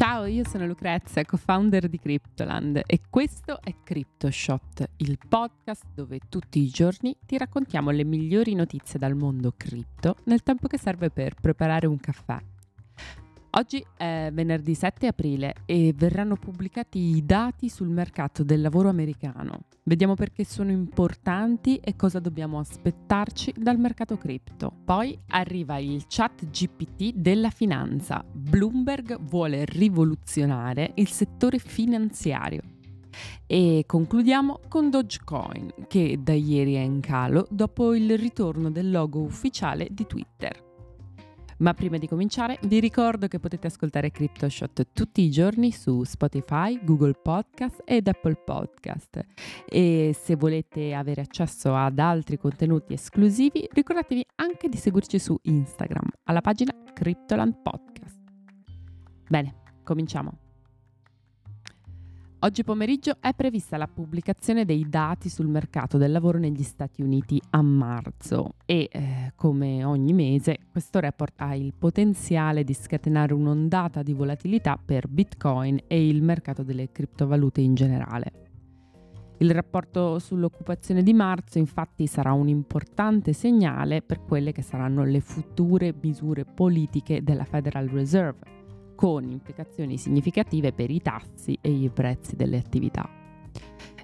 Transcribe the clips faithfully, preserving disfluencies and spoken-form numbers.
Ciao, io sono Lucrezia, co-founder di Cryptoland e questo è Crypto Shot, il podcast dove tutti i giorni ti raccontiamo le migliori notizie dal mondo cripto nel tempo che serve per preparare un caffè. Oggi è venerdì sette aprile e verranno pubblicati i dati sul mercato del lavoro americano. Vediamo perché sono importanti e cosa dobbiamo aspettarci dal mercato cripto. Poi arriva il ChatGPT della finanza. Bloomberg vuole rivoluzionare il settore finanziario. E concludiamo con Dogecoin, che da ieri è in calo dopo il ritorno del logo ufficiale di Twitter. Ma prima di cominciare vi ricordo che potete ascoltare Crypto Shot tutti i giorni su Spotify, Google Podcast ed Apple Podcast. E se volete avere accesso ad altri contenuti esclusivi, ricordatevi anche di seguirci su Instagram alla pagina Cryptoland Podcast. Bene, cominciamo. Oggi pomeriggio è prevista la pubblicazione dei dati sul mercato del lavoro negli Stati Uniti a marzo e, eh, come ogni mese, questo report ha il potenziale di scatenare un'ondata di volatilità per Bitcoin e il mercato delle criptovalute in generale. Il rapporto sull'occupazione di marzo, infatti, sarà un importante segnale per quelle che saranno le future misure politiche della Federal Reserve, con implicazioni significative per i tassi e i prezzi delle attività.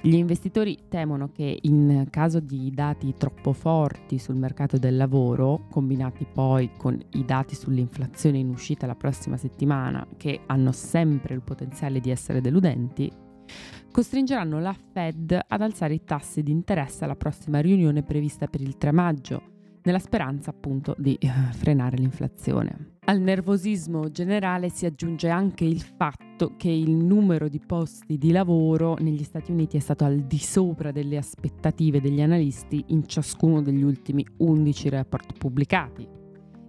Gli investitori temono che in caso di dati troppo forti sul mercato del lavoro, combinati poi con i dati sull'inflazione in uscita la prossima settimana, che hanno sempre il potenziale di essere deludenti, costringeranno la Fed ad alzare i tassi di interesse alla prossima riunione prevista per il tre maggio, nella speranza appunto di frenare l'inflazione. Al nervosismo generale si aggiunge anche il fatto che il numero di posti di lavoro negli Stati Uniti è stato al di sopra delle aspettative degli analisti in ciascuno degli ultimi undici report pubblicati.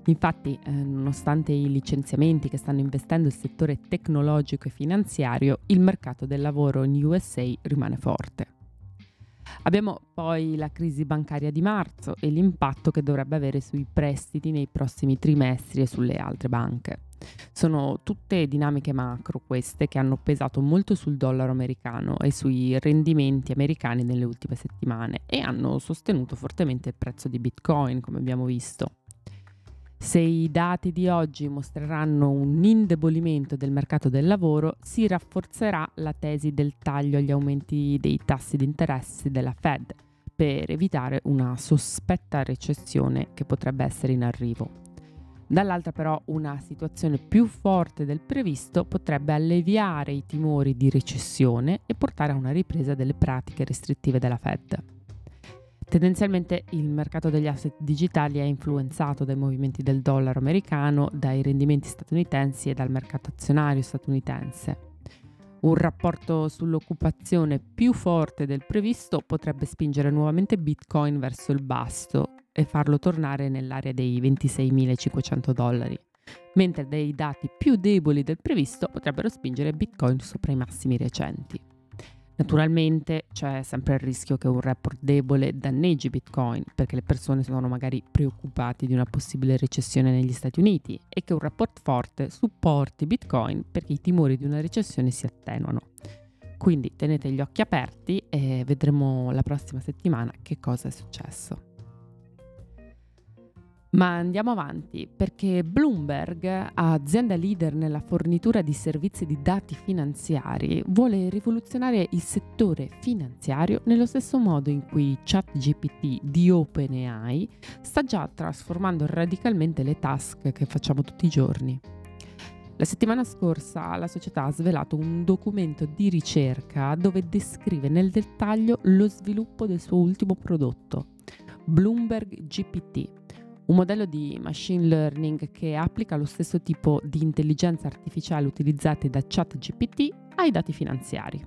Infatti, eh, nonostante i licenziamenti che stanno investendo il settore tecnologico e finanziario, il mercato del lavoro in U S A rimane forte. Abbiamo poi la crisi bancaria di marzo e l'impatto che dovrebbe avere sui prestiti nei prossimi trimestri e sulle altre banche. Sono tutte dinamiche macro queste che hanno pesato molto sul dollaro americano e sui rendimenti americani nelle ultime settimane e hanno sostenuto fortemente il prezzo di Bitcoin, come abbiamo visto. Se i dati di oggi mostreranno un indebolimento del mercato del lavoro, si rafforzerà la tesi del taglio agli aumenti dei tassi di interesse della Fed per evitare una sospetta recessione che potrebbe essere in arrivo. Dall'altra però una situazione più forte del previsto potrebbe alleviare i timori di recessione e portare a una ripresa delle pratiche restrittive della Fed. Tendenzialmente il mercato degli asset digitali è influenzato dai movimenti del dollaro americano, dai rendimenti statunitensi e dal mercato azionario statunitense. Un rapporto sull'occupazione più forte del previsto potrebbe spingere nuovamente Bitcoin verso il basso e farlo tornare nell'area dei ventiseimilacinquecento dollari, mentre dei dati più deboli del previsto potrebbero spingere Bitcoin sopra i massimi recenti. Naturalmente c'è sempre il rischio che un report debole danneggi Bitcoin, perché le persone sono magari preoccupate di una possibile recessione negli Stati Uniti, e che un report forte supporti Bitcoin perché i timori di una recessione si attenuano. Quindi tenete gli occhi aperti e vedremo la prossima settimana che cosa è successo. Ma andiamo avanti, perché Bloomberg, azienda leader nella fornitura di servizi di dati finanziari, vuole rivoluzionare il settore finanziario nello stesso modo in cui ChatGPT di OpenAI sta già trasformando radicalmente le task che facciamo tutti i giorni. La settimana scorsa la società ha svelato un documento di ricerca dove descrive nel dettaglio lo sviluppo del suo ultimo prodotto, Bloomberg G P T. Un modello di machine learning che applica lo stesso tipo di intelligenza artificiale utilizzate da ChatGPT ai dati finanziari.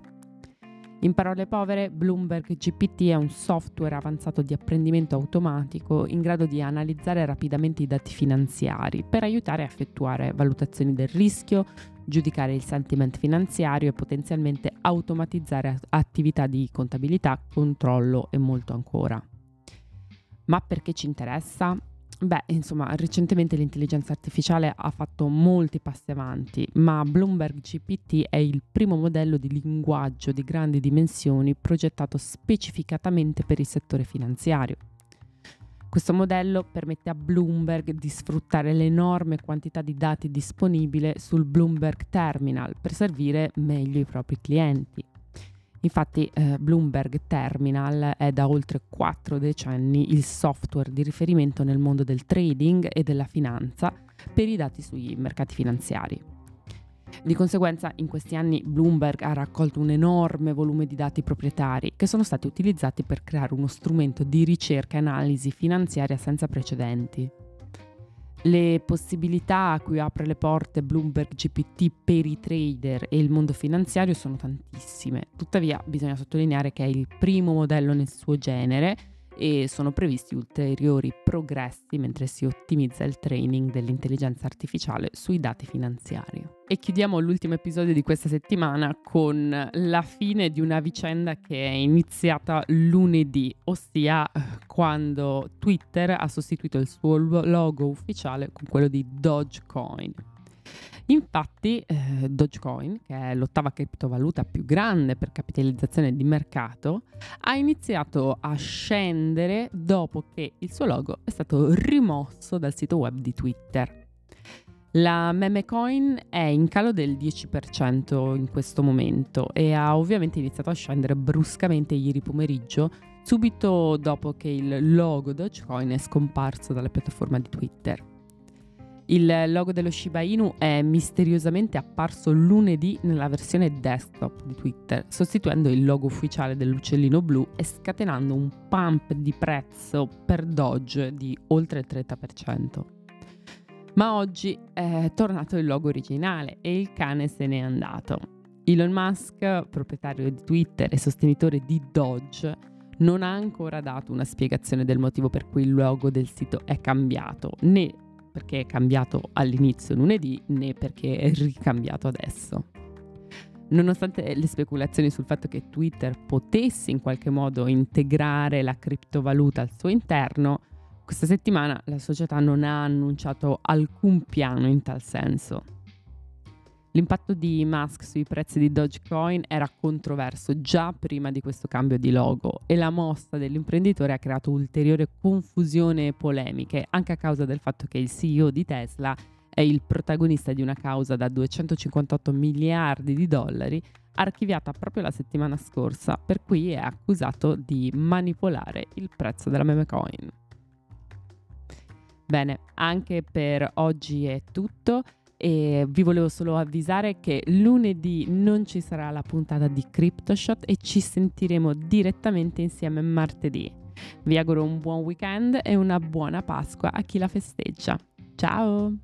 In parole povere, Bloomberg G P T è un software avanzato di apprendimento automatico in grado di analizzare rapidamente i dati finanziari per aiutare a effettuare valutazioni del rischio, giudicare il sentiment finanziario e potenzialmente automatizzare attività di contabilità, controllo e molto ancora. Ma perché ci interessa? Beh, insomma, recentemente l'intelligenza artificiale ha fatto molti passi avanti, ma Bloomberg G P T è il primo modello di linguaggio di grandi dimensioni progettato specificatamente per il settore finanziario. Questo modello permette a Bloomberg di sfruttare l'enorme quantità di dati disponibile sul Bloomberg Terminal per servire meglio i propri clienti. Infatti eh, Bloomberg Terminal è da oltre quattro decenni il software di riferimento nel mondo del trading e della finanza per i dati sui mercati finanziari. Di conseguenza, in questi anni Bloomberg ha raccolto un enorme volume di dati proprietari che sono stati utilizzati per creare uno strumento di ricerca e analisi finanziaria senza precedenti. Le possibilità a cui apre le porte Bloomberg G P T per i trader e il mondo finanziario sono tantissime. Tuttavia, bisogna sottolineare che è il primo modello nel suo genere e sono previsti ulteriori progressi mentre si ottimizza il training dell'intelligenza artificiale sui dati finanziari. E chiudiamo l'ultimo episodio di questa settimana con la fine di una vicenda che è iniziata lunedì, ossia quando Twitter ha sostituito il suo logo ufficiale con quello di Dogecoin. Infatti eh, Dogecoin, che è l'ottava criptovaluta più grande per capitalizzazione di mercato, ha iniziato a scendere dopo che il suo logo è stato rimosso dal sito web di Twitter. La meme coin è in calo del dieci per cento in questo momento e ha ovviamente iniziato a scendere bruscamente ieri pomeriggio, subito dopo che il logo Dogecoin è scomparso dalla piattaforma di Twitter. Il logo dello Shiba Inu è misteriosamente apparso lunedì nella versione desktop di Twitter, sostituendo il logo ufficiale dell'uccellino blu e scatenando un pump di prezzo per Doge di oltre il trenta per cento. Ma oggi è tornato il logo originale e il cane se n'è andato. Elon Musk, proprietario di Twitter e sostenitore di Doge, non ha ancora dato una spiegazione del motivo per cui il logo del sito è cambiato, né perché è cambiato all'inizio lunedì, né perché è ricambiato adesso. Nonostante le speculazioni sul fatto che Twitter potesse in qualche modo integrare la criptovaluta al suo interno, questa settimana la società non ha annunciato alcun piano in tal senso. L'impatto di Musk sui prezzi di Dogecoin era controverso già prima di questo cambio di logo e la mossa dell'imprenditore ha creato ulteriore confusione e polemiche, anche a causa del fatto che il C E O di Tesla è il protagonista di una causa da duecentocinquantotto miliardi di dollari archiviata proprio la settimana scorsa, per cui è accusato di manipolare il prezzo della meme coin. Bene, anche per oggi è tutto. E vi volevo solo avvisare che lunedì non ci sarà la puntata di Crypto Shot e ci sentiremo direttamente insieme martedì. Vi auguro un buon weekend e una buona Pasqua a chi la festeggia. Ciao!